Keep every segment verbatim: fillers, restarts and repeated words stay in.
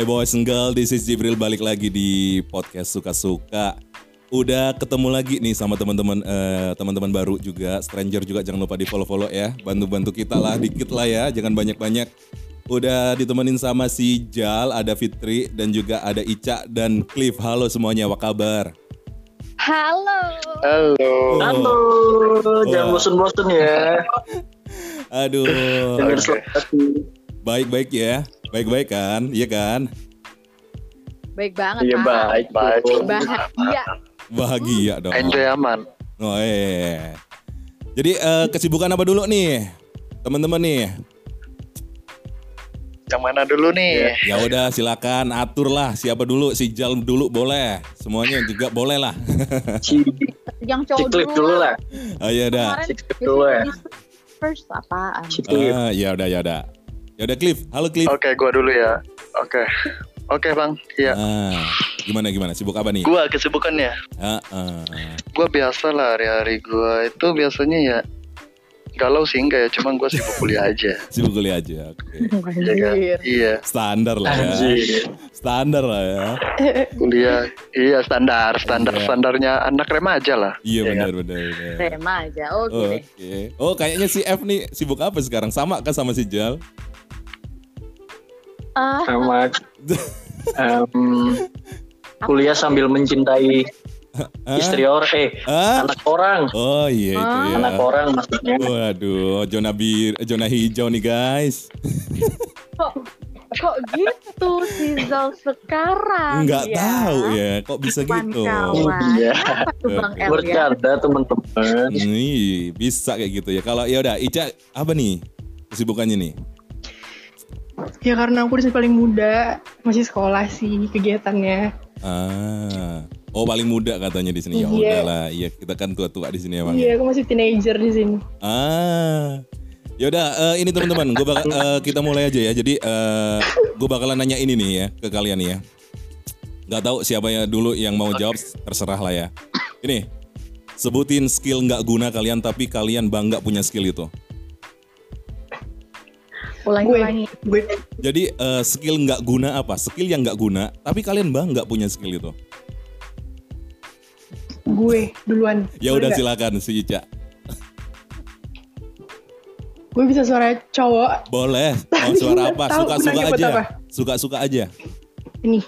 Hey boys and girls, this is Jibril balik lagi di podcast Suka-Suka. Udah ketemu lagi nih sama teman-teman uh, teman-teman baru juga, stranger juga, jangan lupa di follow-follow ya. Bantu-bantu kita lah, dikit lah ya, jangan banyak-banyak. Udah ditemenin sama si Zal, ada Fitri, dan juga ada Ica dan Clieve. Halo semuanya, apa kabar? Halo. Halo. Halo. Jangan bosan-bosan ya. Aduh. Jangan okay. Baik-baik ya, baik-baik kan, iya kan? Baik banget. Iya baik, baik. Bahagia. Bahagia dong. Enjoy aman. Oh eh. Jadi uh, kesibukan apa dulu nih, teman-teman nih? Yang mana dulu nih? Ya udah, silakan aturlah. Siapa dulu? Si Zal dulu boleh. Semuanya juga boleh lah. Yang cowok dulu. dulu lah. Oh iya dah. Dulu ya. First apaan? Ah ya udah ya udah. Ya udah Clieve, halo Clieve. Oke, okay, gua dulu ya. Oke, okay. oke okay, bang. Iya. Ah, gimana gimana? Sibuk apa nih? Gua kesibukannya. Ah, ah. Gua biasa lah hari-hari gua itu biasanya ya galau sih enggak ya, cuman gua sibuk kuliah aja. Sibuk kuliah aja. Oke. Okay. Iya. Standar lah ya. Anjir. Standar lah ya. Kuliah, iya standar, standar yeah. standarnya anak remaja lah. Iya ya, benar kan? benar. benar. Remaja, oke. Okay. Oke. Okay. Oh kayaknya si F nih sibuk apa sekarang? Sama kan sama si Zal? Uh, sama um, kuliah sambil mencintai uh, istri orang eh uh, anak orang oh iya itu uh, ya anak orang maksudnya. Waduh, zona bir zona hijau nih guys. Kok kok gitu si Zal sekarang? Nggak ya? Tahu ya kok bisa Bukan gitu iya bercanda teman-teman nih bisa kayak gitu ya. Kalau ya udah Ica apa nih kesibukannya nih? Ya karena aku disini paling muda, masih sekolah sih kegiatannya. Ah, oh paling muda katanya di sini. Ya udah lah, iya kita kan tua-tua di sini emang. Iya, aku masih teenager di sini. Ah, ya udah uh, ini teman-teman, gua bakal, uh, kita mulai aja ya. Jadi uh, gue bakalan nanya ini nih ya ke kalian nih ya. Gak tahu siapa ya dulu yang mau jawab, terserah lah ya. Ini sebutin skill nggak guna kalian tapi kalian bangga punya skill itu. Ulangi-ulangi. Jadi uh, skill nggak guna apa? Skill yang nggak guna, tapi kalian bang nggak punya skill itu. Gue duluan. Ya udah silakan si Ica. Gue bisa suara cowok. Boleh. Mau oh, suara apa? Suka-suka aja. Apa? Suka-suka aja. Ini.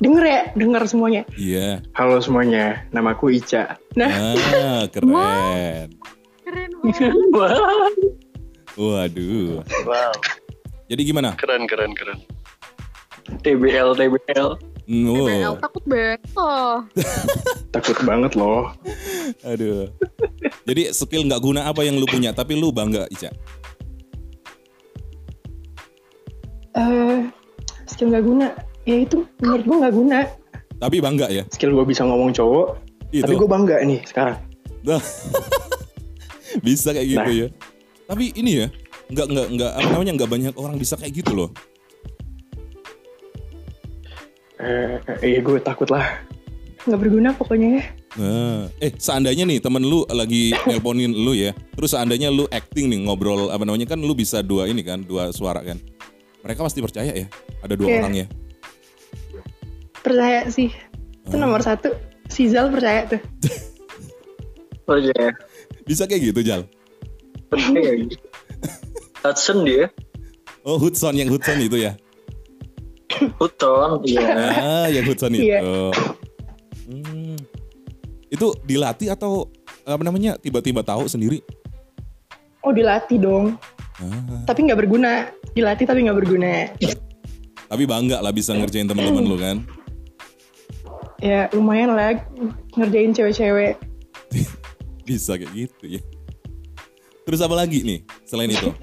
Dengar ya, dengar semuanya. Iya. Yeah. Halo semuanya, namaku Ica. Nah, ah, keren. Keren banget. Waduh. Wow. Jadi gimana? Keren, keren, keren. T B L, T B L. No. T B L takut beto. Takut banget loh. Aduh. Jadi skill nggak guna apa yang lu punya, tapi lu bangga, Ica? Uh, skill nggak guna, ya itu menurut gue nggak guna. Tapi bangga ya? Skill gue bisa ngomong cowok, itu. Tapi gue bangga nih sekarang. Bisa kayak gitu nah. Ya. Tapi ini ya, nggak nggak nggak apa namanya nggak banyak orang bisa kayak gitu loh. Eh, eh gue takut lah, nggak berguna pokoknya ya. Nah, eh seandainya nih temen lu lagi nelponin lu ya, terus seandainya lu acting nih ngobrol apa namanya kan lu bisa dua ini kan, dua suara kan. Mereka pasti percaya ya, ada dua yeah. orang ya. Percaya sih, itu ah. nomor satu, si Zal percaya tuh. Percaya. Bisa kayak gitu Zal? Hudson dia. Oh Hudson yang Hudson itu ya. Hudson iya. Ah yang Hudson itu. Yeah. Hmm. Itu dilatih atau apa namanya tiba-tiba tahu sendiri? Oh dilatih dong. Ah. Tapi nggak berguna. Dilatih tapi nggak berguna. Tapi bangga lah bisa ngerjain teman-teman lo kan? Ya lumayan lah ngerjain cewek-cewek. Bisa kayak gitu ya. Terus apa lagi nih selain itu?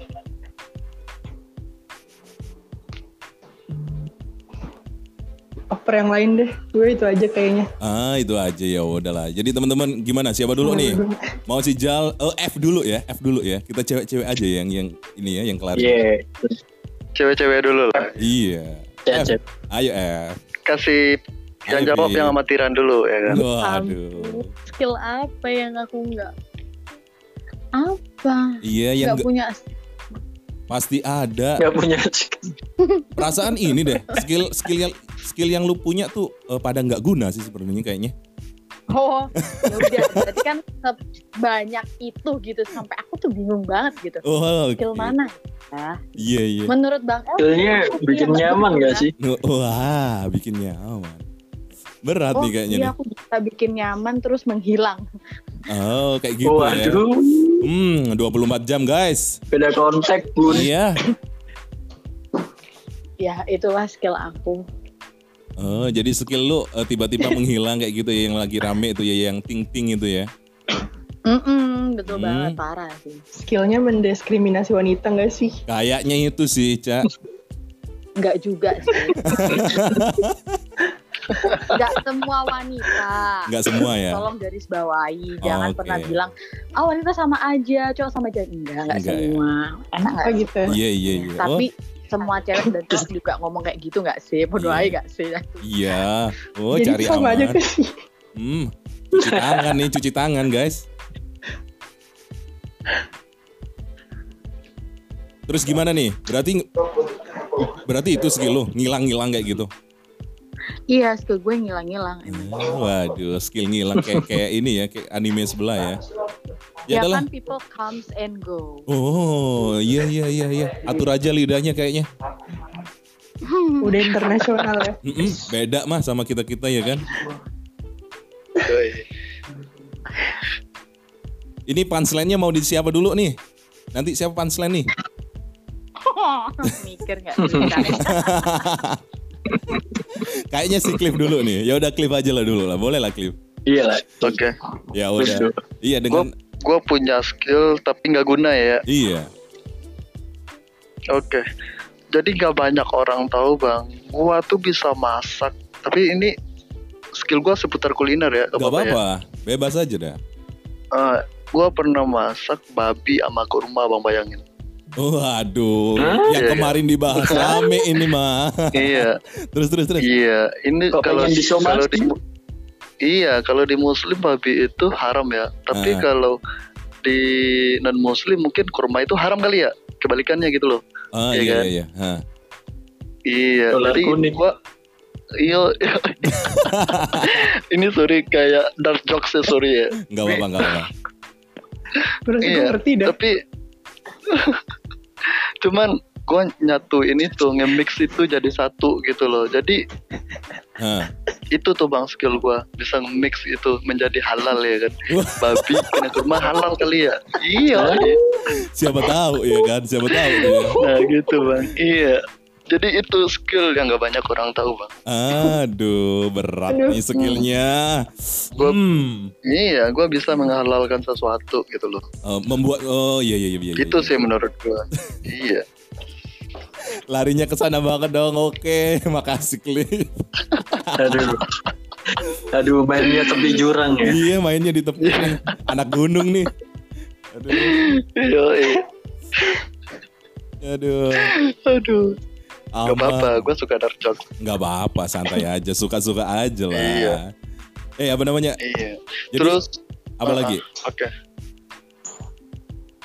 Over yang lain deh, gue itu aja kayaknya. Ah itu aja ya udahlah. Jadi teman-teman gimana? Siapa dulu nih? Mau si Zal? Oh, F dulu ya, F dulu ya. Kita cewek-cewek aja yang yang ini ya, yang kelar. Iya. Yeah. Cewek-cewek dulu lah. Iya. F. Ayo F. Kasih yang jawab yang amatiran dulu ya kan. Waduh. Skill apa yang aku nggak? Apa? Iya, yang gak, gak punya Pasti ada. Gak punya. Perasaan ini deh, skill skill yang skill yang lu punya tuh uh, pada nggak guna sih sebenarnya kayaknya. Oh, ya udah. Berarti kan sebanyak itu gitu sampai aku tuh bingung banget gitu. Oh, okay. Skill mana? Nah, iya yeah, iya. Yeah. Menurut Bang El, skillnya bikin nyaman nggak sih? Wah, bikin nyaman. Berat oh, nih kayaknya. Iya, nih. Aku bisa bikin nyaman terus menghilang. Oh, kayak gitu. Waduh. Ya. Hmm, dua puluh empat jam guys. Beda kontak pun. Iya. Ya, itulah skill aku. Oh, jadi skill lu uh, tiba-tiba menghilang kayak gitu ya, yang lagi rame itu ya, yang ting-ting itu ya. Mm-mm, betul hmm. banget, parah sih. Skillnya mendiskriminasi wanita gak sih? Kayaknya itu sih, Cak. Enggak juga sih. Enggak semua wanita. Enggak semua ya. Tolong garis bawahi, jangan oh, okay. pernah bilang, "Ah, oh, wanita sama aja, cowok sama aja." Enggak, enggak semua. Ya. Enak enggak gitu? Iya, iya, iya. Tapi semua cewek dan cowok juga ngomong kayak gitu nggak sih? Bodoh aja nggak sih? Iya. Oh, jadi cari sama aman. Aja sih. Hmm, cuci tangan nih, cuci tangan guys. Terus gimana nih? Berarti berarti itu skill lo ngilang-ngilang kayak gitu? Iya, skill gue ngilang-ngilang. Oh, waduh, skill ngilang kayak kayak ini ya, kayak anime sebelah ya. Ya, ya kan people comes and go. Oh, iya iya iya iya. Atur aja lidahnya kayaknya. Udah internasional ya. Mm-mm, beda mah sama kita-kita ya kan. Ini punchline-nya mau di siapa dulu nih? Nanti siapa punchline nih? Mikir enggak sih? Kayaknya si Clieve dulu nih. Ya udah Clieve aja lah dulu lah. Boleh lah Clieve. Iya lah. Oke. Okay. Ya udah. Iya dengan Go. Gue punya skill tapi nggak guna ya. Iya. Oke. Okay. Jadi nggak banyak orang tahu bang. Gue tuh bisa masak. Tapi ini skill gue seputar kuliner ya. Gak apa-apa. Ya? Bebas aja dah. Uh, gue pernah masak babi sama kurma bang, bayangin. Waduh. Hah? Yang iya, kemarin iya. dibahas rame ini mah. Iya. Terus terus terus. Iya. Ini kalau kalau di Iya, kalau di Muslim babi itu haram ya. Tapi ah. kalau di non-Muslim mungkin kurma itu haram kali ya. Kebalikannya gitu loh. Ah, ya iya kan? iya. Ha. Iya. Dolar jadi kuning. Gua, iya. Ini sorry kayak dark jokes ya, sorry ya. Enggak apa-apa, enggak apa-apa. Terus iya, ngerti dah. Tapi cuman gue nyatuin itu, nge-mix itu jadi satu gitu loh. Jadi huh. itu tuh bang skill gue, bisa nge-mix itu menjadi halal ya kan. Babi kena kurma halal kali ya. Iya. Siapa tahu ya kan, siapa tahu ya. Nah gitu bang, iya. Jadi itu skill yang gak banyak orang tahu bang. Aduh, berat nih skillnya. Gua, hmm. Iya, gue bisa menghalalkan sesuatu gitu loh. Uh, membuat, oh iya iya iya. Itu iya, sih iya. menurut gue. Iya. Larinya kesana banget dong. Oke, makasih Clieve. Aduh, aduh mainnya tepi jurang ya. Iya, mainnya di tepi anak gunung nih. Aduh. Yo, iya. Aduh. Aduh. Gak apa-apa, gue suka dark joke. Gak apa-apa, santai aja, suka-suka aja lah. Iya. Eh apa namanya? Iya. Jadi, terus apa uh, lagi? Oke. Okay.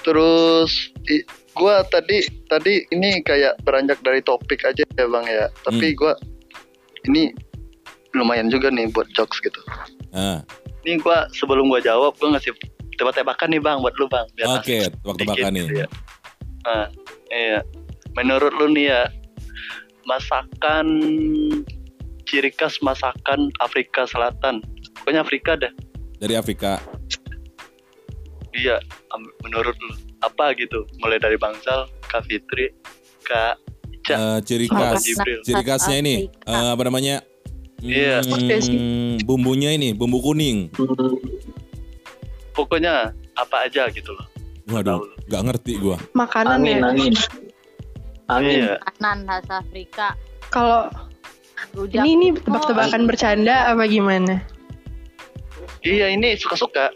Terus. I- Gue tadi tadi ini kayak beranjak dari topik aja ya bang ya. Tapi hmm. gue ini lumayan juga nih buat jokes gitu. Ah. Ini gue sebelum gue jawab gue ngasih tebak-tebakan nih bang buat lu bang. Oke, okay, tebak-tebakan nih. Gitu ya. Nah, iya. Menurut lu nih ya, masakan ciri khas masakan Afrika Selatan. Pokoknya Afrika dah. Dari Afrika. Iya, menurut lu apa gitu, mulai dari Bang Zal, Kak Fitri, Kak Ica, uh, ciri khas, ciri khasnya ini uh, apa namanya? Iya. Yeah. Hmm, bumbunya ini, bumbu kuning. Pokoknya apa aja gitu loh. Waduh, nggak ngerti gua. Makanan angin, ya. Angin. Angin. Iya. Makanan khas Afrika. Kalau ini ini tebak-tebakan bercanda apa gimana? Iya, ini suka-suka.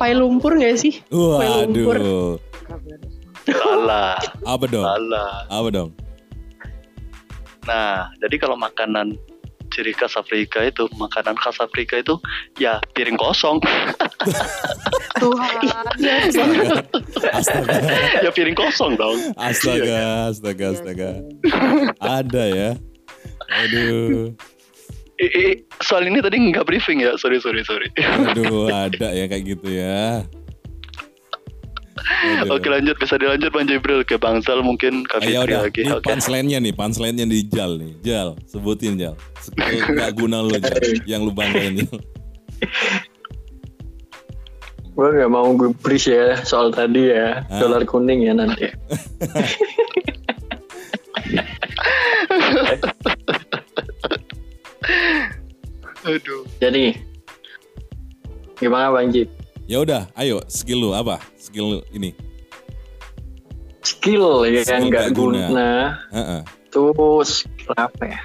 Pai lumpur gak sih? Pai lumpur. Salah. Apa dong? Salah. Apa dong? Nah, jadi kalau makanan ciri khas Afrika itu, makanan khas Afrika itu ya piring kosong. Tuhan. Ya, astaga. Ya piring kosong dong. Astaga, astaga, astaga. Ada ya. Aduh. I, I, soal ini tadi nggak briefing ya, sorry sorry sorry. Aduh, ada ya kayak gitu ya. Aduh. Oke lanjut, bisa dilanjut Bang Jibril ke Bang Zal mungkin. Ayo udah, lagi. Ini okay. Punchline-nya nih, punchline-nya di Jal nih. Jal, sebutin Jal. Gak guna lu Jal, yang lu banggain. Gue gak mau gubris ya soal tadi ya, ah. Dolar kuning ya nanti. Aduh. Jadi, gimana Bang Jib? Ya udah, ayo skill lu apa? Skill lu ini. Skill ya kan enggak guna. guna. Uh-uh. Terus apa ya?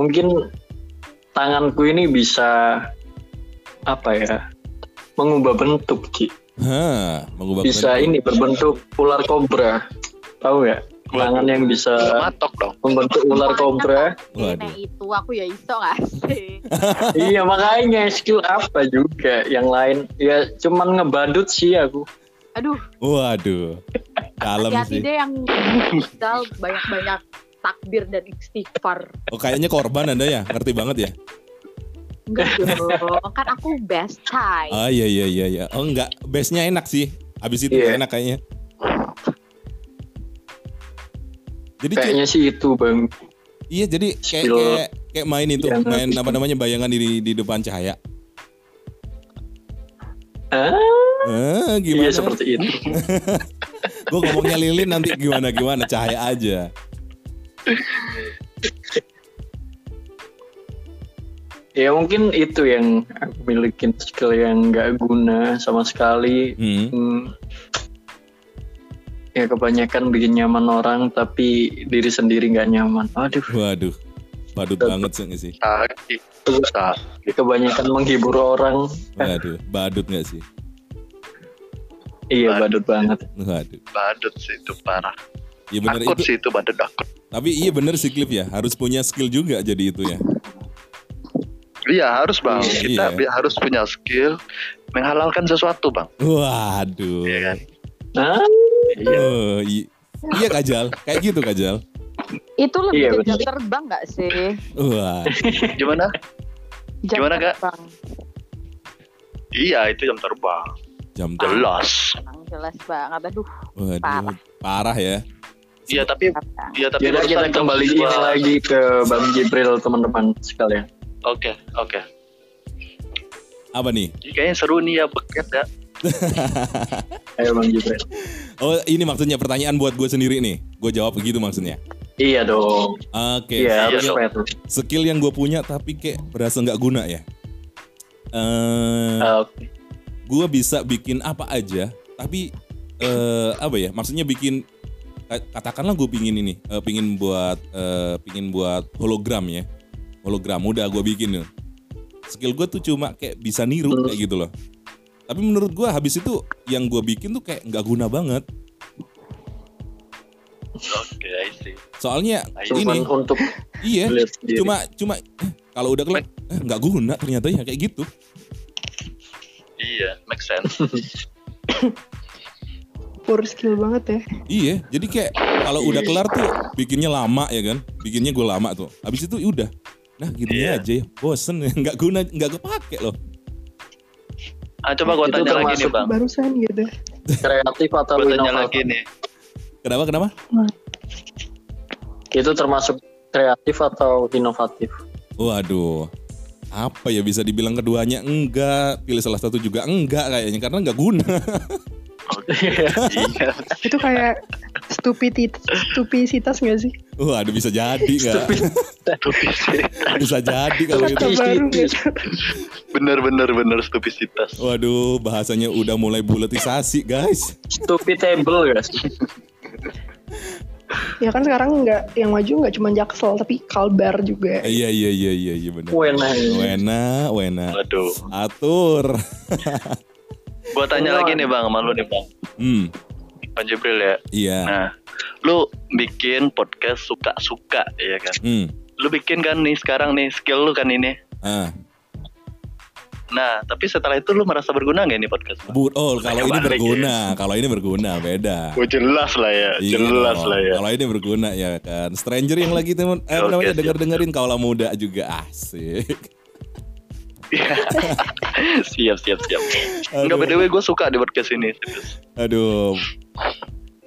Mungkin tanganku ini bisa apa ya? Mengubah bentuk, Ki. Hah, mengubah bisa bentuk. Bisa ini berbentuk ular kobra. Tahu enggak? Tangan yang bisa matok dong, membentuk ular kobra. Nah itu aku ya iso gak sih? Iya makanya skill apa juga yang lain. Ya cuman ngebadut sih aku. Aduh. Waduh. Kalem sih. Hati-hati deh yang misal banyak-banyak takbir dan istighfar. Oh kayaknya korban Anda ya, ngerti banget ya? Enggak dong, kan aku best time. Oh iya iya iya iya. Oh enggak, bestnya enak sih. Abis itu yeah. Enak kayaknya. Jadi kayaknya sih itu Bang. Iya jadi kayak kayak, kayak main itu ya, main apa namanya bayangan di di depan cahaya. Ah, ah gimana? Iya seperti itu. Gue ngomongnya lilin nanti gimana gimana cahaya aja. Ya mungkin itu yang aku milikin skill yang nggak guna sama sekali. Hmm. Hmm. Ya kebanyakan bikin nyaman orang tapi diri sendiri nggak nyaman. Aduh. Waduh. Badut Tentu. banget sih. Sakit. Sakit. Kebanyakan menghibur orang. Waduh. Badut nggak sih? Iya badut, badut banget. Waduh. Badut sih itu parah. Iya benar itu. Akut sih itu badut akut. Tapi iya benar sih Clieve ya. Harus punya skill juga jadi itu ya. Iya harus Bang. Kita iya. harus punya skill menghalalkan sesuatu Bang. Waduh. Iya kan. Nah. Iya. Oh, i- iya Kajal, kayak gitu Kajal. Itu lebih iya, jam terbang nggak sih? Wah. Gimana? Jam Gimana Kak? Iya itu jam terbang. Jam terbang. Jelas. Jelas banget, aduh. Waduh, parah. Parah ya. Iya tapi, iya tapi ya, kita kembali ini lagi ke Bang Jibril teman-teman sekalian. Oke okay, oke. Okay. Apa nih? Kayaknya seru nih ya beket ya. Ayo Bang Jibril. Oh ini maksudnya pertanyaan buat gue sendiri nih. Gue jawab begitu maksudnya. Iya dong. Oke okay. Iya, skill yang gue punya tapi kayak berasa gak guna ya. uh, okay. Gue bisa bikin apa aja. Tapi uh, apa ya, maksudnya bikin, katakanlah gue pingin ini uh, Pingin buat uh, Pingin buat hologram ya. Hologram udah gue bikin nih. Skill gue tuh cuma kayak bisa niru kayak gitu loh. Tapi menurut gue habis itu yang gue bikin tuh kayak nggak guna banget. Oke, okay, soalnya cuman ini untuk iya, cuma cuma eh, kalau udah kelihatan eh, nggak guna ternyata ya kayak gitu. Iya, make sense. Poor skill banget ya. Iya, jadi kayak kalau udah kelar tuh bikinnya lama ya kan, bikinnya gue lama tuh. Habis itu udah, nah gitu yeah. aja ya, bosen nggak guna nggak kepake loh. Ah, coba gue tanya lagi nih Bang. Barusan gitu. Kreatif atau inovatif? Tanya lagi nih. Kenapa kenapa? Hmm. Itu termasuk kreatif atau inovatif? Waduh, apa ya bisa dibilang keduanya enggak, pilih salah satu juga enggak kayaknya karena enggak guna. Itu kayak stupidity, stupisitas nggak sih? Waduh bisa jadi nggak? Bisa jadi kalau itu. Bener-bener bener stupisitas. Waduh, bahasanya udah mulai buletisasi, guys. Stupidable, guys. Ya kan sekarang nggak, yang maju nggak cuma Jaksel tapi Kalbar juga. Iya iya iya iya iya benar. Wena wena wena. Waduh. Atur. Gua tanya lagi nih Bang, sama lu nih Bang. Hmm. Bang Jibril ya. Iya. Nah, lu bikin podcast suka-suka ya kan. Hmm. lu bikin kan nih sekarang nih skill lu kan ini. Uh. Nah, tapi setelah itu lu merasa berguna gak ini podcast? But, oh, kalau ini berguna, ya. Kalau ini berguna beda. Oh, jelas lah ya, iya, jelas kalau, lah ya. Kalau ini berguna ya kan. Stranger yang lagi temen, eh, namanya okay, denger-dengerin kaulah muda juga asik. siap, siap, siap. Enggak, by the way gue suka di podcast ini. Aduh.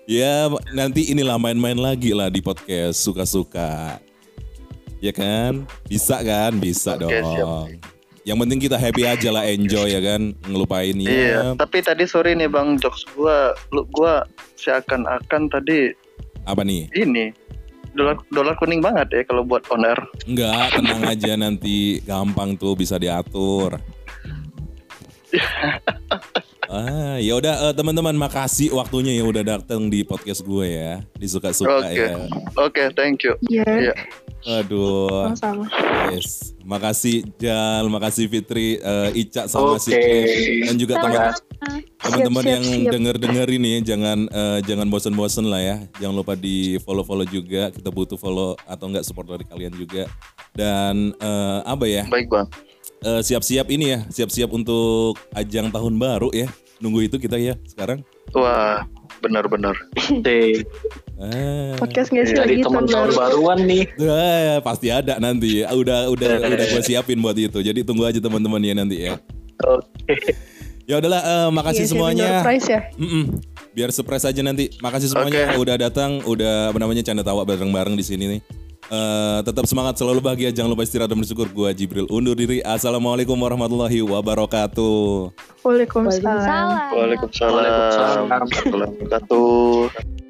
Ya, nanti inilah main-main lagi lah di podcast suka-suka. Ya kan? Bisa kan? Bisa okay, dong. Siap. Yang penting kita happy aja lah, enjoy ya kan, ngelupain ya. Iya, tapi tadi sorry nih Bang Jokes, gua lu gua seakan-akan tadi apa nih? Ini dolar dolar kuning banget ya kalau buat owner. Enggak, tenang aja nanti gampang tuh bisa diatur. Ah, ya udah uh, teman-teman makasih waktunya ya udah datang di podcast gue ya. Di suka-suka okay. ya. Oke, okay, thank you. Iya. Yeah. Yeah. Aduh. Sama-sama. Yes. Makasih Jal, makasih Fitri, uh, Ica sama okay. si Clieve dan juga teman-teman teman-teman yang denger-dengerin nih jangan uh, jangan bosan-bosan lah ya. Jangan lupa di follow-follow juga. Kita butuh follow atau enggak support dari kalian juga. Dan uh, apa ya? Baik, Bang. Uh, siap-siap ini ya, siap-siap untuk ajang tahun baru ya. Nunggu itu kita ya sekarang. Wah, benar-benar. ah. Podcast ngisi lagi teman tahun baruan nih. Ah, pasti ada nanti. Udah udah udah gue siapin buat itu. Jadi tunggu aja teman-teman ya nanti ya. Oke. Okay. Ya udahlah, uh, makasih yes, semuanya. Ya. Biar surprise aja nanti. Makasih semuanya okay. udah datang, udah apa namanya canda tawa bareng-bareng di sini nih. Uh, tetap semangat, selalu bahagia, jangan lupa istirahat dan bersyukur. Gua Jibril undur diri. Assalamualaikum warahmatullahi wabarakatuh. Waalaikumsalam. Waalaikumsalam. Waalaikumsalam. Waalaikumsalam.